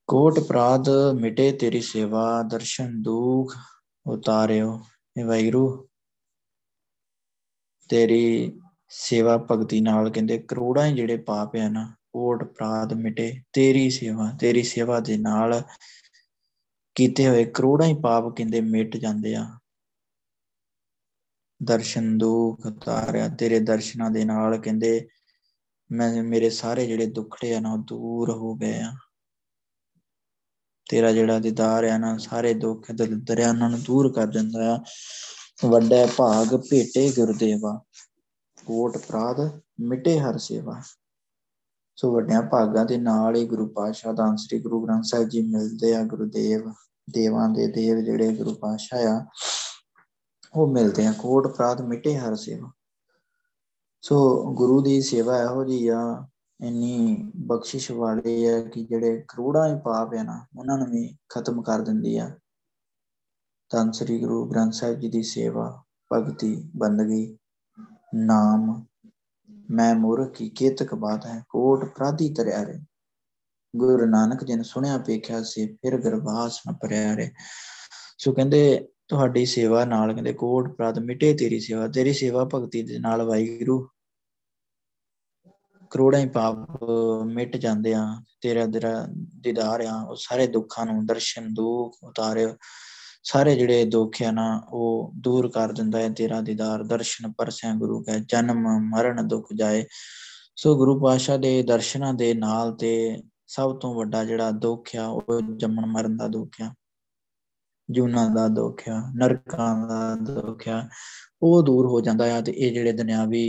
ਕੋਟ ਅਪਰਾਧ ਮਿਟੇ ਤੇਰੀ ਸੇਵਾ, ਦਰਸ਼ਨ ਦੂਖ ਉਤਾਰਿਓ। ਇਹ ਵਾਹਿਗੁਰੂ ਤੇਰੀ ਸੇਵਾ ਭਗਤੀ ਨਾਲ ਕਹਿੰਦੇ ਕਰੋੜਾਂ ਹੀ ਜਿਹੜੇ ਪਾਪ ਆ ਨਾ, ਕੋਟ ਅਪਰਾਧ ਮਿਟੇ ਤੇਰੀ ਸੇਵਾ, ਤੇਰੀ ਸੇਵਾ ਦੇ ਨਾਲ ਕੀਤੇ ਹੋਏ ਕਰੋੜਾਂ ਹੀ ਪਾਪ ਕਹਿੰਦੇ ਮਿਟ ਜਾਂਦੇ ਆ। ਦਰਸ਼ਨ ਦੁੱਖ ਉਤਾਰਿਆ, ਤੇਰੇ ਦਰਸ਼ਨਾਂ ਦੇ ਨਾਲ ਕਹਿੰਦੇ ਮੈਂ ਮੇਰੇ ਸਾਰੇ ਜਿਹੜੇ ਦੁੱਖੜੇ ਆ ਨਾ ਉਹ ਦੂਰ ਹੋ ਗਏ ਆ। ਤੇਰਾ ਜਿਹੜਾ ਦੀਦਾਰ ਆ ਨਾ ਸਾਰੇ ਦੁੱਖ ਦਲਿੱਦਰ ਆ ਉਹਨਾਂ ਨੂੰ ਦੂਰ ਕਰ ਦਿੰਦਾ ਆ। ਵੱਡਾ ਭਾਗ ਭੇਟੇ ਗੁਰਦੇਵਾ, ਕੋਟ ਅਪਰਾਧ ਮਿਟੇ ਹਰ ਸੇਵਾ। ਸੋ ਵੱਡਿਆਂ ਭਾਗਾਂ ਦੇ ਨਾਲ ਹੀ ਗੁਰੂ ਪਾਤਸ਼ਾਹ ਦਾ ਸ੍ਰੀ ਗੁਰੂ ਗ੍ਰੰਥ ਸਾਹਿਬ ਜੀ ਮਿਲਦੇ ਆ। ਗੁਰਦੇਵ ਦੇਵਾਂ ਦੇ ਦੇਵ ਜਿਹੜੇ ਗੁਰੂ ਪਾਤਸ਼ਾਹ ਆ ਉਹ ਮਿਲਦੇ ਆ, ਕੋਟ ਅਪਰਾਧ ਮਿਟੇ ਹਰ ਸੇਵਾ। ਸੋ ਗੁਰੂ ਦੀ ਸੇਵਾ ਇਹੋ ਜਿਹੀ ਆ, ਇੰਨੀ ਬਖਸ਼ਿਸ਼ ਵਾਲੀ ਆ ਕਿ ਜਿਹੜੇ ਕਰੋੜਾਂ ਹੀ ਪਾਪ ਆ ਨਾ ਉਹਨਾਂ ਨੂੰ ਵੀ ਖਤਮ ਕਰ ਦਿੰਦੀ ਆ। ਧੰਨ ਸ੍ਰੀ ਗੁਰੂ ਗ੍ਰੰਥ ਸਾਹਿਬ ਜੀ ਦੀ ਸੇਵਾ ਭਗਤੀ ਬੰਦਗੀ ਨਾਮ ਮੈਂ ਮੂਰਖ ਕੀ ਕੇਤਕ ਬਾਤ ਹੈ, ਕੋਟ ਅਪਰਾਧੀ ਤਰਿਆ ਰੇ। ਗੁਰੂ ਨਾਨਕ ਜਿਨ ਸੁਣਿਆ ਪੇਖਿਆ ਸੀ, ਫਿਰ ਗਰਭਾਸ ਨ ਭਰਿਆ ਰੇ। ਸੋ ਕਹਿੰਦੇ ਤੁਹਾਡੀ ਸੇਵਾ ਨਾਲ ਕਹਿੰਦੇ ਕੋਟ ਅਪਰਾਧ ਮਿਟੇ ਤੇਰੀ ਸੇਵਾ, ਤੇਰੀ ਸੇਵਾ ਭਗਤੀ ਦੇ ਨਾਲ ਵਾਹਿਗੁਰੂ ਕਰੋੜਾਂ ਹੀ ਪਾਪ ਮਿਟ ਜਾਂਦੇ ਆ। ਤੇਰਾ ਤੇਰਾ ਦੀਦਾਰ ਆ ਉਹ ਸਾਰੇ ਦੁੱਖਾਂ ਨੂੰ, ਦਰਸ਼ਨ ਦੁੱਖ ਉਤਾਰਿਓ, ਸਾਰੇ ਜਿਹੜੇ ਦੁੱਖ ਆ ਨਾ ਉਹ ਦੂਰ ਕਰ ਦਿੰਦਾ ਹੈ ਤੇਰਾ ਦੀਦਾਰ। ਦਰਸ਼ਨ ਪਰਸਿਆਂ ਗੁਰੂ ਕੈ, ਜਨਮ ਮਰਨ ਦੁੱਖ ਜਾਏ। ਸੋ ਗੁਰੂ ਪਾਤਸ਼ਾਹ ਦੇ ਦਰਸ਼ਨਾਂ ਦੇ ਨਾਲ ਤੇ ਸਭ ਤੋਂ ਵੱਡਾ ਜਿਹੜਾ ਦੁੱਖ ਆ ਉਹ ਜੰਮਣ ਮਰਨ ਦਾ ਦੁੱਖ ਆ, ਜੂਨਾਂ ਦਾ ਦੁੱਖ ਆ, ਨਰਕਾਂ ਦਾ ਦੁੱਖ ਆ, ਉਹ ਦੂਰ ਹੋ ਜਾਂਦਾ ਆ। ਤੇ ਇਹ ਜਿਹੜੇ ਦੁਨਿਆਵੀ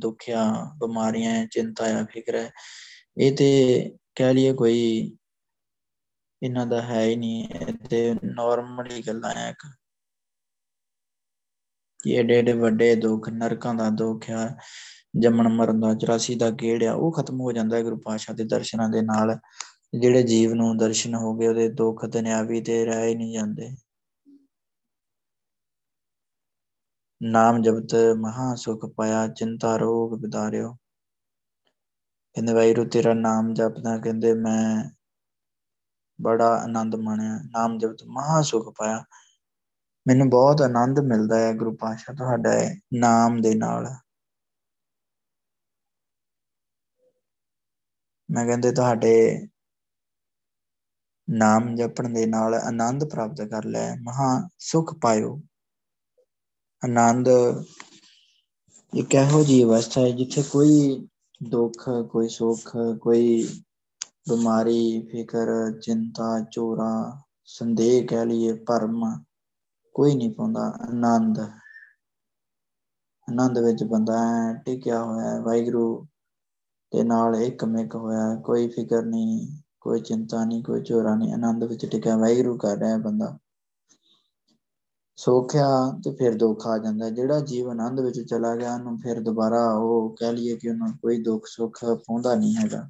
ਦੁੱਖ ਆ, ਬਿਮਾਰੀਆਂ ਹੈ, ਚਿੰਤਾ ਆ, ਫਿਕਰ ਹੈ, ਇਹ ਤੇ ਕਹਿ ਲਈਏ ਕੋਈ ਇਹਨਾਂ ਦਾ ਹੈ ਹੀ ਨਹੀਂ, ਇਹ ਤੇ ਨੋਰਮਲ ਹੀ ਗੱਲਾਂ ਆ। ਕਿ ਏਡੇ ਏਡੇ ਵੱਡੇ ਦੁੱਖ, ਨਰਕਾਂ ਦਾ ਦੁੱਖ ਆ, ਜੰਮਣ ਮਰਨ ਦਾ, ਚੁਰਾਸੀ ਦਾ ਗੇੜ ਆ, ਉਹ ਖਤਮ ਹੋ ਜਾਂਦਾ ਗੁਰੂ ਪਾਤਸ਼ਾਹ ਦੇ ਦਰਸ਼ਨਾਂ ਦੇ ਨਾਲ। ਜਿਹੜੇ ਜੀਵ ਨੂੰ ਦਰਸ਼ਨ ਹੋ ਗਏ ਉਹਦੇ ਦੁੱਖ ਦੁਨਿਆਵੀ ਤੇ ਰਹਿ ਹੀ ਨਹੀਂ ਜਾਂਦੇ। ਨਾਮ ਜਪਤ ਮਹਾ ਸੁਖ ਪਾਇਆ, ਚਿੰਤਾ ਰੋਗ ਵਿਦਾਰਿਓ। ਕਹਿੰਦੇ ਵਾਹਿਗੁਰੂ ਤੇਰਾ ਨਾਮ ਜਪਦਾ ਕਹਿੰਦੇ ਮੈਂ ਬੜਾ ਆਨੰਦ ਮਾਣਿਆ, ਨਾਮ ਜਪਤ ਮਹਾ ਸੁਖ ਪਾਇਆ, ਮੈਨੂੰ ਬਹੁਤ ਆਨੰਦ ਮਿਲਦਾ ਹੈ ਗੁਰੂ ਪਾਤਸ਼ਾਹ ਤੁਹਾਡਾ ਨਾਮ ਦੇ ਨਾਲ। ਮੈਂ ਕਹਿੰਦੇ ਤੁਹਾਡੇ ਨਾਮ ਜਪਣ ਦੇ ਨਾਲ ਆਨੰਦ ਪ੍ਰਾਪਤ ਕਰ ਲੈ, ਮਹਾਂ ਸੁਖ ਪਾਇਓ। ਆਨੰਦ ਇੱਕ ਇਹੋ ਜਿਹੀ ਅਵਸਥਾ ਹੈ ਜਿੱਥੇ ਕੋਈ ਦੁੱਖ, ਕੋਈ ਸੁੱਖ, ਕੋਈ ਬਿਮਾਰੀ, ਫਿਕਰ, ਚਿੰਤਾ, ਚੋਰਾ, ਸੰਦੇਹ ਕਹਿ ਲਈਏ, ਭਰਮ, ਕੋਈ ਨਹੀਂ ਪਾਉਂਦਾ। ਆਨੰਦ ਆਨੰਦ ਵਿੱਚ ਬੰਦਾ ਹੈ ਟਿਕਿਆ ਹੋਇਆ ਵਾਹਿਗੁਰੂ ਦੇ ਨਾਲ ਇੱਕ ਮਿਕ ਹੋਇਆ, ਕੋਈ ਫਿਕਰ ਨਹੀਂ, ਕੋਈ ਚਿੰਤਾ ਨਹੀਂ, ਕੋਈ ਚੋਰਾ ਨਹੀਂ। ਆਨੰਦ ਵਿੱਚ ਟਿਕਿਆ ਵਾਹਿਗੁਰੂ ਕਰ ਰਿਹਾ ਬੰਦਾ। ਸੌਖਿਆ ਤੇ ਫਿਰ ਦੁੱਖ ਆ ਜਾਂਦਾ। ਜਿਹੜਾ ਜੀਵ ਆਨੰਦ ਵਿੱਚ ਚਲਾ ਗਿਆ ਉਹਨੂੰ ਫਿਰ ਦੁਬਾਰਾ ਉਹ ਕਹਿ ਲਈਏ ਕਿ ਉਹਨੂੰ ਕੋਈ ਦੁੱਖ ਸੁੱਖ ਪਾਉਂਦਾ ਨਹੀਂ ਹੈਗਾ।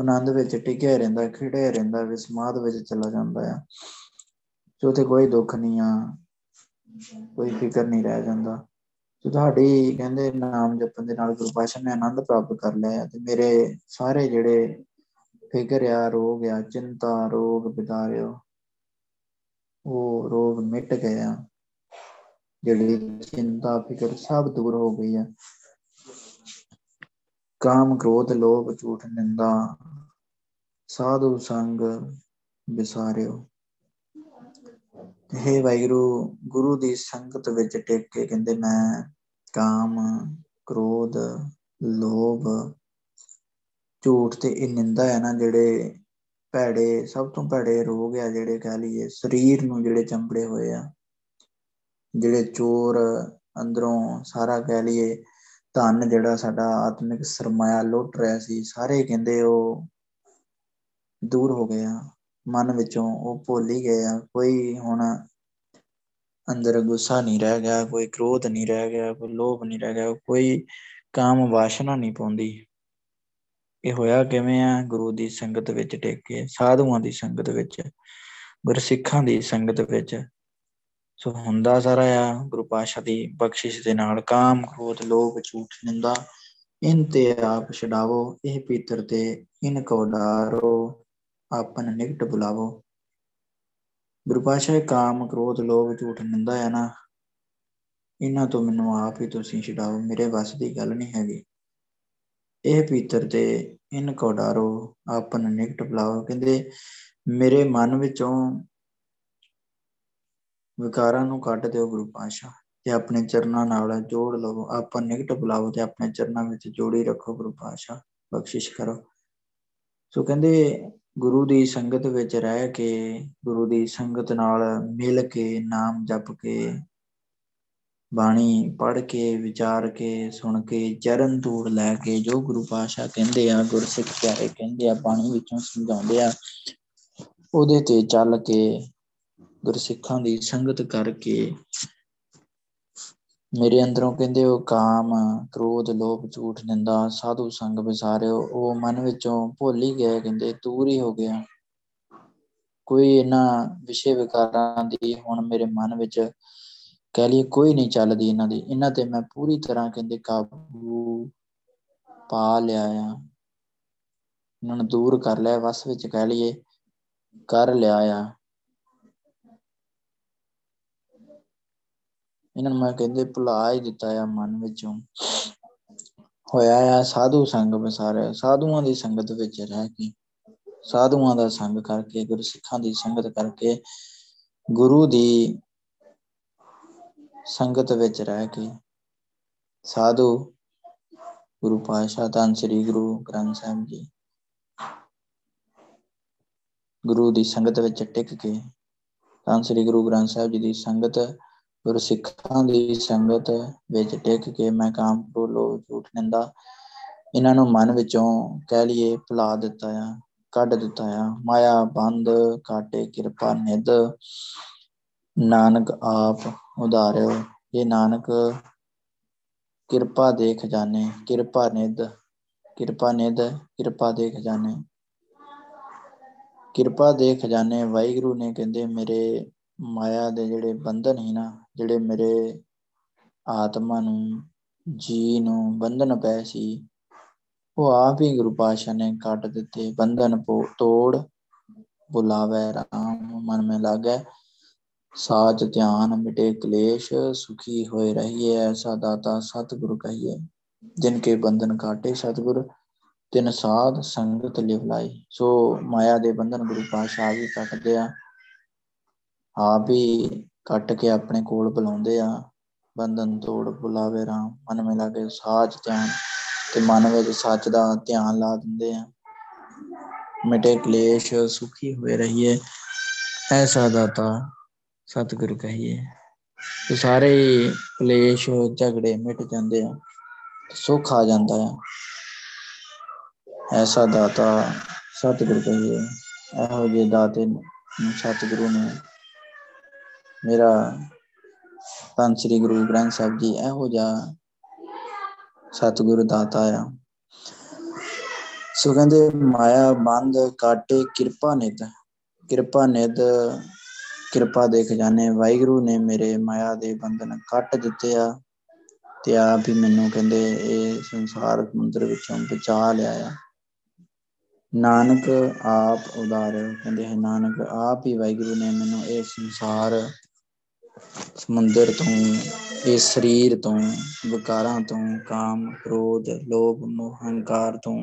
ਆਨੰਦ ਵਿੱਚ ਟਿਕਿਆ ਰਹਿੰਦਾ, ਖਿੜਿਆ ਰਹਿੰਦਾ, ਵਿਸਮਾਦ ਵਿੱਚ ਚਲਾ ਜਾਂਦਾ ਆ। ਉੱਥੇ ਕੋਈ ਦੁੱਖ ਨਹੀਂ ਆ, ਕੋਈ ਫਿਕਰ ਨਹੀਂ ਰਹਿ ਜਾਂਦਾ। ਤੇ ਤੁਹਾਡੀ ਕਹਿੰਦੇ ਨਾਮ ਜਪਣ ਦੇ ਨਾਲ ਗੁਰੂ ਪਾਤਸ਼ਾਹ ਨੇ ਆਨੰਦ ਪ੍ਰਾਪਤ ਕਰ ਲਿਆ ਤੇ ਮੇਰੇ ਸਾਰੇ ਜਿਹੜੇ ਫਿਕਰ ਆ, ਰੋਗ ਆ, ਚਿੰਤਾ, ਰੋਗ ਬਿਦਾਰਿਓ, ਉਹ ਰੋਗ ਮਿਟ ਗਏ ਆ। ਜਿਹੜੀ ਚਿੰਤਾ ਫਿਕਰ ਸਭ ਦੂਰ ਹੋ ਗਈ ਆ। ਕਾਮ, ਕ੍ਰੋਧ, ਲੋਭ, ਝੂਠ, ਨਿੰਦਾ, ਸਾਧੂ ਸੰਗ ਵਿਸਾਰਿਓ। ਹੇ ਵਾਹਿਗੁਰੂ, ਗੁਰੂ ਦੀ ਸੰਗਤ ਵਿੱਚ ਟਿਕ ਕੇ ਕਹਿੰਦੇ ਮੈਂ ਕਾਮ, ਕ੍ਰੋਧ, ਲੋਭ, ਝੂਠ ਤੇ ਇਹ ਨਿੰਦਾ ਹੈ ਨਾ, ਜਿਹੜੇ ਭੈੜੇ ਸਭ ਤੋਂ ਭੈੜੇ ਰੋਗ ਆ, ਜਿਹੜੇ ਕਹਿ ਲਈਏ ਸਰੀਰ ਨੂੰ ਜਿਹੜੇ ਚੰਬੜੇ ਹੋਏ ਆ, ਜਿਹੜੇ ਚੋਰ ਅੰਦਰੋਂ ਸਾਰਾ ਕਹਿ ਲਈਏ ਧਨ ਜਿਹੜਾ ਸਾਡਾ ਆਤਮਿਕ ਸਰਮਾਇਆ ਲੁੱਟ ਰਿਹਾ ਸੀ, ਸਾਰੇ ਕਹਿੰਦੇ ਉਹ ਦੂਰ ਹੋ ਗਏ ਆ ਮਨ ਵਿੱਚੋਂ, ਉਹ ਭੁੱਲ ਹੀ ਗਏ ਆ। ਕੋਈ ਹੁਣ ਅੰਦਰ ਗੁੱਸਾ ਨਹੀਂ ਰਹਿ ਗਿਆ, ਕੋਈ ਕ੍ਰੋਧ ਨਹੀਂ ਰਹਿ ਗਿਆ, ਕੋਈ ਲੋਭ ਨਹੀਂ ਰਹਿ ਗਿਆ, ਕੋਈ ਕਾਮ ਵਾਸ਼ਨਾ ਨਹੀਂ ਪਾਉਂਦੀ। ਇਹ ਹੋਇਆ ਕਿਵੇਂ ਆ? ਗੁਰੂ ਦੀ ਸੰਗਤ ਵਿੱਚ ਟਿਕ ਕੇ, ਸਾਧੂਆਂ ਦੀ ਸੰਗਤ ਵਿੱਚ, ਗੁਰਸਿੱਖਾਂ ਦੀ ਸੰਗਤ ਵਿੱਚ। ਸੋ ਹੁੰਦਾ ਸਾਰਾ ਆ ਗੁਰੂ ਪਾਤਸ਼ਾਹ ਦੀ ਬਖਸ਼ਿਸ਼ ਦੇ ਨਾਲ। ਕਾਮ, ਕ੍ਰੋਧ, ਲੋਭ, ਝੂਠ, ਨਿੰਦਾ ਇਨ ਤੇ ਆਪ ਛਡਾਵੋ, ਇਹ ਪੀਤਰ ਤੇ ਇਨ ਕੋ ਡਾਰੋ, ਆਪਨ ਨਿਕਟ ਬੁਲਾਵੋ। ਗੁਰੂ ਪਾਤਸ਼ਾਹ ਕਾਮ, ਕ੍ਰੋਧ, ਲੋਭ, ਝੂਠ, ਨਿੰਦਾ ਹੈ ਨਾ, ਇਹਨਾਂ ਤੋਂ ਮੈਨੂੰ ਆਪ ਹੀ ਤੁਸੀਂ ਛਡਾਓ, ਮੇਰੇ ਵੱਸ ਦੀ ਗੱਲ ਨਹੀਂ ਹੈਗੀ। ਇਹ ਪੀਤਰ ਤੇ ਇਨ ਕੋ ਡਾਰੋ, ਆਪਨ ਨਿਕਟ ਬੁਲਾਵੋ। ਕਹਿੰਦੇ ਮੇਰੇ ਮਨ ਵਿੱਚੋਂ ਵਿਕਾਰਾਂ ਨੂੰ ਕੱਢ ਦਿਓ ਗੁਰੂ ਪਾਤਸ਼ਾਹ ਤੇ ਆਪਣੇ ਚਰਨਾਂ ਨਾਲ ਜੋੜ ਲਵੋ। ਆਪਾਂ ਨਿਕਟ ਬੁਲਾਵੋ ਤੇ ਆਪਣੇ ਚਰਨਾਂ ਵਿੱਚ ਜੋੜੀ ਰੱਖੋ ਗੁਰੂ ਪਾਤਸ਼ਾਹ, ਬਖਸ਼ਿਸ਼ ਕਰੋ। ਸੋ ਕਹਿੰਦੇ ਗੁਰੂ ਦੀ ਸੰਗਤ ਵਿੱਚ ਰਹਿ ਕੇ, ਗੁਰੂ ਦੀ ਸੰਗਤ ਨਾਲ ਮਿਲ ਕੇ, ਨਾਮ ਜਪ ਕੇ, ਬਾਣੀ ਪੜ੍ਹ ਕੇ, ਵਿਚਾਰ ਕੇ, ਸੁਣ ਕੇ, ਚਰਨ ਧੂੜ ਲੈ ਕੇ, ਜੋ ਗੁਰੂ ਪਾਤਸ਼ਾਹ ਕਹਿੰਦੇ ਆ, ਗੁਰਸਿੱਖ ਪਿਆਰੇ ਕਹਿੰਦੇ ਆ, ਬਾਣੀ ਵਿੱਚੋਂ ਸਮਝਾਉਂਦੇ ਆ, ਉਹਦੇ ਤੇ ਚੱਲ ਕੇ, ਗੁਰਸਿੱਖਾਂ ਦੀ ਸੰਗਤ ਕਰਕੇ ਮੇਰੇ ਅੰਦਰੋਂ ਕਹਿੰਦੇ ਉਹ ਕਾਮ, ਕ੍ਰੋਧ, ਲੋਭ, ਝੂਠ, ਨਿੰਦਾ, ਸਾਧੂ ਸੰਗ ਵਿਸਾਰਿਓ, ਉਹ ਮਨ ਵਿੱਚੋਂ ਭੁੱਲ ਹੀ ਗਏ, ਕਹਿੰਦੇ ਦੂਰ ਹੀ ਹੋ ਗਿਆ। ਕੋਈ ਇਹਨਾਂ ਵਿਸ਼ੇ ਵਿਕਾਰਾਂ ਦੀ ਹੁਣ ਮੇਰੇ ਮਨ ਵਿੱਚ ਕਹਿ ਲਈਏ ਕੋਈ ਨਹੀਂ ਚੱਲਦੀ ਇਹਨਾਂ ਦੀ। ਇਹਨਾਂ ਤੇ ਮੈਂ ਪੂਰੀ ਤਰ੍ਹਾਂ ਕਹਿੰਦੇ ਕਾਬੂ ਪਾ ਲਿਆ ਆ, ਇਹਨਾਂ ਨੂੰ ਦੂਰ ਕਰ ਲਿਆ, ਵਸ ਵਿੱਚ ਕਹਿ ਲਈਏ ਕਰ ਲਿਆ ਆ। ਇਹਨਾਂ ਨੂੰ ਮੈਂ ਕਹਿੰਦੇ ਭੁਲਾ ਹੀ ਦਿੱਤਾ ਆ ਮਨ ਵਿੱਚੋਂ। ਹੋਇਆ ਆ ਸਾਧੂ ਸੰਗ ਵਿਸਾਰਿਓ, ਸਾਧੂਆਂ ਦੀ ਸੰਗਤ ਵਿੱਚ ਰਹਿ ਕੇ, ਸਾਧੂਆਂ ਦਾ ਸੰਗ ਕਰਕੇ, ਗੁਰਸਿੱਖਾਂ ਦੀ ਸੰਗਤ ਕਰਕੇ, ਗੁਰੂ ਦੀ ਸੰਗਤ ਵਿੱਚ ਰਹਿ ਕੇ। ਸਾਧੂ ਗੁਰੂ ਪਾਤਸ਼ਾਹ ਧੰਨ ਸ੍ਰੀ ਗੁਰੂ ਗ੍ਰੰਥ ਸਾਹਿਬ ਜੀ, ਗੁਰੂ ਦੀ ਸੰਗਤ ਵਿੱਚ ਟਿਕ ਕੇ, ਧੰਨ ਸ੍ਰੀ ਗੁਰੂ ਗ੍ਰੰਥ ਸਾਹਿਬ ਜੀ ਦੀ ਸੰਗਤ, ਗੁਰਸਿੱਖਾਂ ਦੀ ਸੰਗਤ ਵਿੱਚ ਟਿਕ ਕੇ ਮੈਂ ਕਾਮ, ਕ੍ਰੋਧ, ਲੋਭ, ਝੂਠ, ਨਿੰਦਾ ਇਹਨਾਂ ਨੂੰ ਮਨ ਵਿੱਚੋਂ ਕਹਿ ਲਈਏ ਭੁਲਾ ਦਿੱਤਾ ਆ, ਕੱਢ ਦਿੱਤਾ ਆ। ਮਾਇਆ ਬੰਦ ਕਾਟੇ ਕਿਰਪਾ ਨਿਧ, ਨਾਨਕ ਆਪ ਉਧਾਰਿਓ। ਇਹ ਨਾਨਕ ਕਿਰਪਾ ਦੇ ਖਜ਼ਾਨੇ, ਕਿਰਪਾ ਨਿਧ, ਕਿਰਪਾ ਨਿਧ ਕਿਰਪਾ ਦੇ ਖਜ਼ਾਨੇ, ਕਿਰਪਾ ਦੇ ਖਜ਼ਾਨੇ ਵਾਹਿਗੁਰੂ ਨੇ ਕਹਿੰਦੇ ਮੇਰੇ ਮਾਇਆ ਦੇ ਜਿਹੜੇ ਬੰਧਨ ਹੀ ਨਾ, ਜਿਹੜੇ ਮੇਰੇ ਆਤਮਾ ਨੂੰ, ਜੀ ਨੂੰ ਬੰਧਨ ਪਏ ਸੀ, ਉਹ ਆਪ ਹੀ ਗੁਰੂ ਪਾਤਸ਼ਾਹ ਨੇ ਕੱਟ ਦਿੱਤੇ। ਬੰਧਨ ਤੋੜ ਬੁਲਾਵੇ ਰਾਮ, ਮਨ ਮੈਂ ਲਾਗੈ ਸਾਚ ਧਿਆਨ, ਮਿਟੇ ਕਲੇਸ਼, ਸੁਖੀ ਹੋਏ ਰਹੀਏ, ਐਸਾ ਦਾਤਾ ਸਤਿਗੁਰ ਕਹੀਏ। ਜਿਨਕੇ ਬੰਧਨ ਕਾਟੇ ਸਤਿਗੁਰ, ਤਿੰਨ ਸਾਧ ਸੰਗਤ ਲਿਵਲਾਈ। ਸੋ ਮਾਇਆ ਦੇ ਬੰਧਨ ਗੁਰੂ ਪਾਤਸ਼ਾਹ ਵੀ ਕੱਟਦੇ ਆ, ਆਪ ਹੀ ਕੱਟ ਕੇ ਆਪਣੇ ਕੋਲ ਬੁਲਾਉਂਦੇ ਆ। ਬੰਧਨ ਤੋੜ ਬੁਲਾਵੇ ਰਾਮ, ਮਨ ਮੇ ਲਾ ਕੇ ਸਾਚ ਧਿਆਨ, ਤੇ ਮਨ ਵਿੱਚ ਸੱਚ ਦਾ ਧਿਆਨ ਲਾ ਦਿੰਦੇ ਆ। ਮਿਟੇ ਕਲੇਸ਼ ਸੁਖੀ ਹੋਏ ਰਹੀਏ, ਐਸਾ ਦਾਤਾ ਸਤਿਗੁਰੂ ਕਹੀਏ। ਤੇ ਸਾਰੇ ਕਲੇਸ਼ ਝਗੜੇ ਮਿਟ ਜਾਂਦੇ ਆ, ਸੁੱਖ ਆ ਜਾਂਦਾ ਆ। ਐਸਾ ਦਾਤਾ ਸਤਿਗੁਰੂ ਕਹੀਏ, ਇਹੋ ਜਿਹੇ ਦਾਤੇ ਨੂੰ ਸਤਿਗੁਰੂ ਨੇ ਮੇਰਾ ਧੰਨ ਸ੍ਰੀ ਗੁਰੂ ਗ੍ਰੰਥ ਸਾਹਿਬ ਜੀ, ਇਹੋ ਜਿਹਾ ਸਤਿਗੁਰੂ ਦਾਤਾ ਆ। ਸੋ ਕਹਿੰਦੇ ਮਾਇਆ ਬੰਦ ਕਾਟੇ ਕਿਰਪਾ ਨਿੱਧ, ਕਿਰਪਾ ਨਿੱਧ ਕਿਰਪਾ ਦੇ ਖਜ਼ਾਨੇ ਵਾਹਿਗੁਰੂ ਨੇ ਮੇਰੇ ਮਾਇਆ ਦੇ ਬੰਧਨ ਕੱਟ ਦਿੱਤੇ ਆ, ਤੇ ਆਪ ਹੀ ਮੈਨੂੰ ਕਹਿੰਦੇ ਇਹ ਸੰਸਾਰ ਸਮੁੰਦਰ ਵਿੱਚੋਂ ਬਚਾ ਲਿਆ ਆ। ਨਾਨਕ ਆਪ ਉਦਾਰ, ਕਹਿੰਦੇ ਹੈ ਨਾਨਕ ਆਪ ਹੀ ਵਾਹਿਗੁਰੂ ਨੇ ਮੈਨੂੰ ਇਹ ਸੰਸਾਰ ਸਮੁੰਦਰ ਤੋਂ, ਇਹ ਸਰੀਰ ਤੋਂ, ਵਿਕਾਰਾਂ ਤੋਂ, ਕਾਮ ਕ੍ਰੋਧ ਲੋਭ ਮੋਹ ਹੰਕਾਰ ਤੋਂ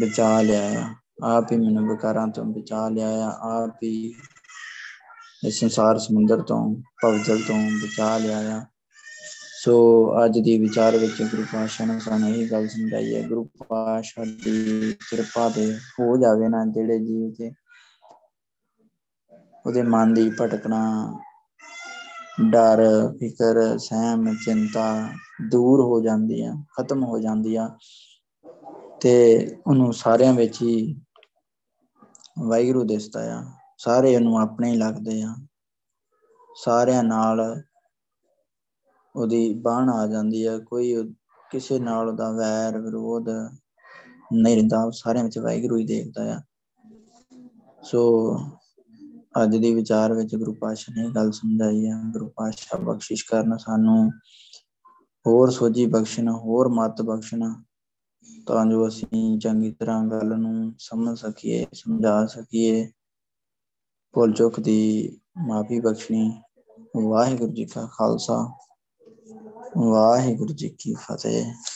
ਬਚਾ ਲਿਆ ਆ। ਆਪ ਹੀ ਮੈਨੂੰ ਵਿਕਾਰਾਂ ਤੋਂ ਬਚਾ ਲਿਆ ਆ, ਆਪ ਹੀ ਇਸ ਸੰਸਾਰ ਸਮੁੰਦਰ ਤੋਂ, ਭਵਜਲ ਤੋਂ ਬਚਾ ਲਿਆ ਆ। ਸੋ ਅੱਜ ਦੀ ਵਿਚਾਰ ਵਿੱਚ ਗੁਰੂ ਪਾਤਸ਼ਾਹ ਨੇ ਸਾਨੂੰ ਇਹ ਗੱਲ ਸਮਝਾਈ ਹੈ, ਗੁਰੂ ਪਾਤਸ਼ਾਹ ਦੀ ਕਿਰਪਾ ਤੇ ਹੋ ਜਾਵੇ ਨਾ ਜਿਹੜੇ ਜੀਵ ਤੇ, ਉਹਦੇ ਮਨ ਦੀ ਭਟਕਣਾ, ਡਰ, ਫਿਕਰ, ਸਹਿਮ, ਚਿੰਤਾ ਦੂਰ ਹੋ ਜਾਂਦੀ ਆ, ਖਤਮ ਹੋ ਜਾਂਦੀ ਆ, ਤੇ ਉਹਨੂੰ ਸਾਰਿਆਂ ਵਿੱਚ ਹੀ ਵਾਹਿਗੁਰੂ ਦਿਸਦਾ ਆ। ਸਾਰੇ ਉਹਨੂੰ ਆਪਣੇ ਹੀ ਲੱਗਦੇ ਆ, ਸਾਰਿਆਂ ਨਾਲ ਉਹਦੀ ਬਾਂਹ ਆ ਜਾਂਦੀ ਆ, ਕੋਈ ਕਿਸੇ ਨਾਲ ਉਹਦਾ ਵੈਰ ਵਿਰੋਧ ਨਹੀਂ ਰਹਿੰਦਾ, ਸਾਰਿਆਂ ਵਿੱਚ ਵਾਹਿਗੁਰੂ ਹੀ ਦੇਖਦਾ ਆ। ਸੋ ਅੱਜ ਦੀ ਵਿਚਾਰ ਵਿੱਚ ਗੁਰੂ ਪਾਤਸ਼ਾਹ ਨੇ ਗੱਲ ਸਮਝਾਈ ਆ। ਗੁਰੂ ਪਾਤਸ਼ਾਹ ਬਖਸ਼ਿਸ਼ ਕਰਨ, ਸਾਨੂੰ ਹੋਰ ਸੋਝੀ ਬਖਸ਼ਣ, ਹੋਰ ਮੱਤ ਬਖਸ਼ਣਾ, ਤਾਂ ਜੋ ਅਸੀਂ ਚੰਗੀ ਤਰ੍ਹਾਂ ਗੱਲ ਨੂੰ ਸਮਝ ਸਕੀਏ, ਸਮਝਾ ਸਕੀਏ। ਭੁੱਲ ਚੁੱਕ ਦੀ ਮਾਫ਼ੀ ਬਖਸ਼ਣੀ। ਵਾਹਿਗੁਰੂ ਜੀ ਕਾ ਖਾਲਸਾ, ਵਾਹਿਗੁਰੂ ਜੀ ਕੀ ਫਤਿਹ।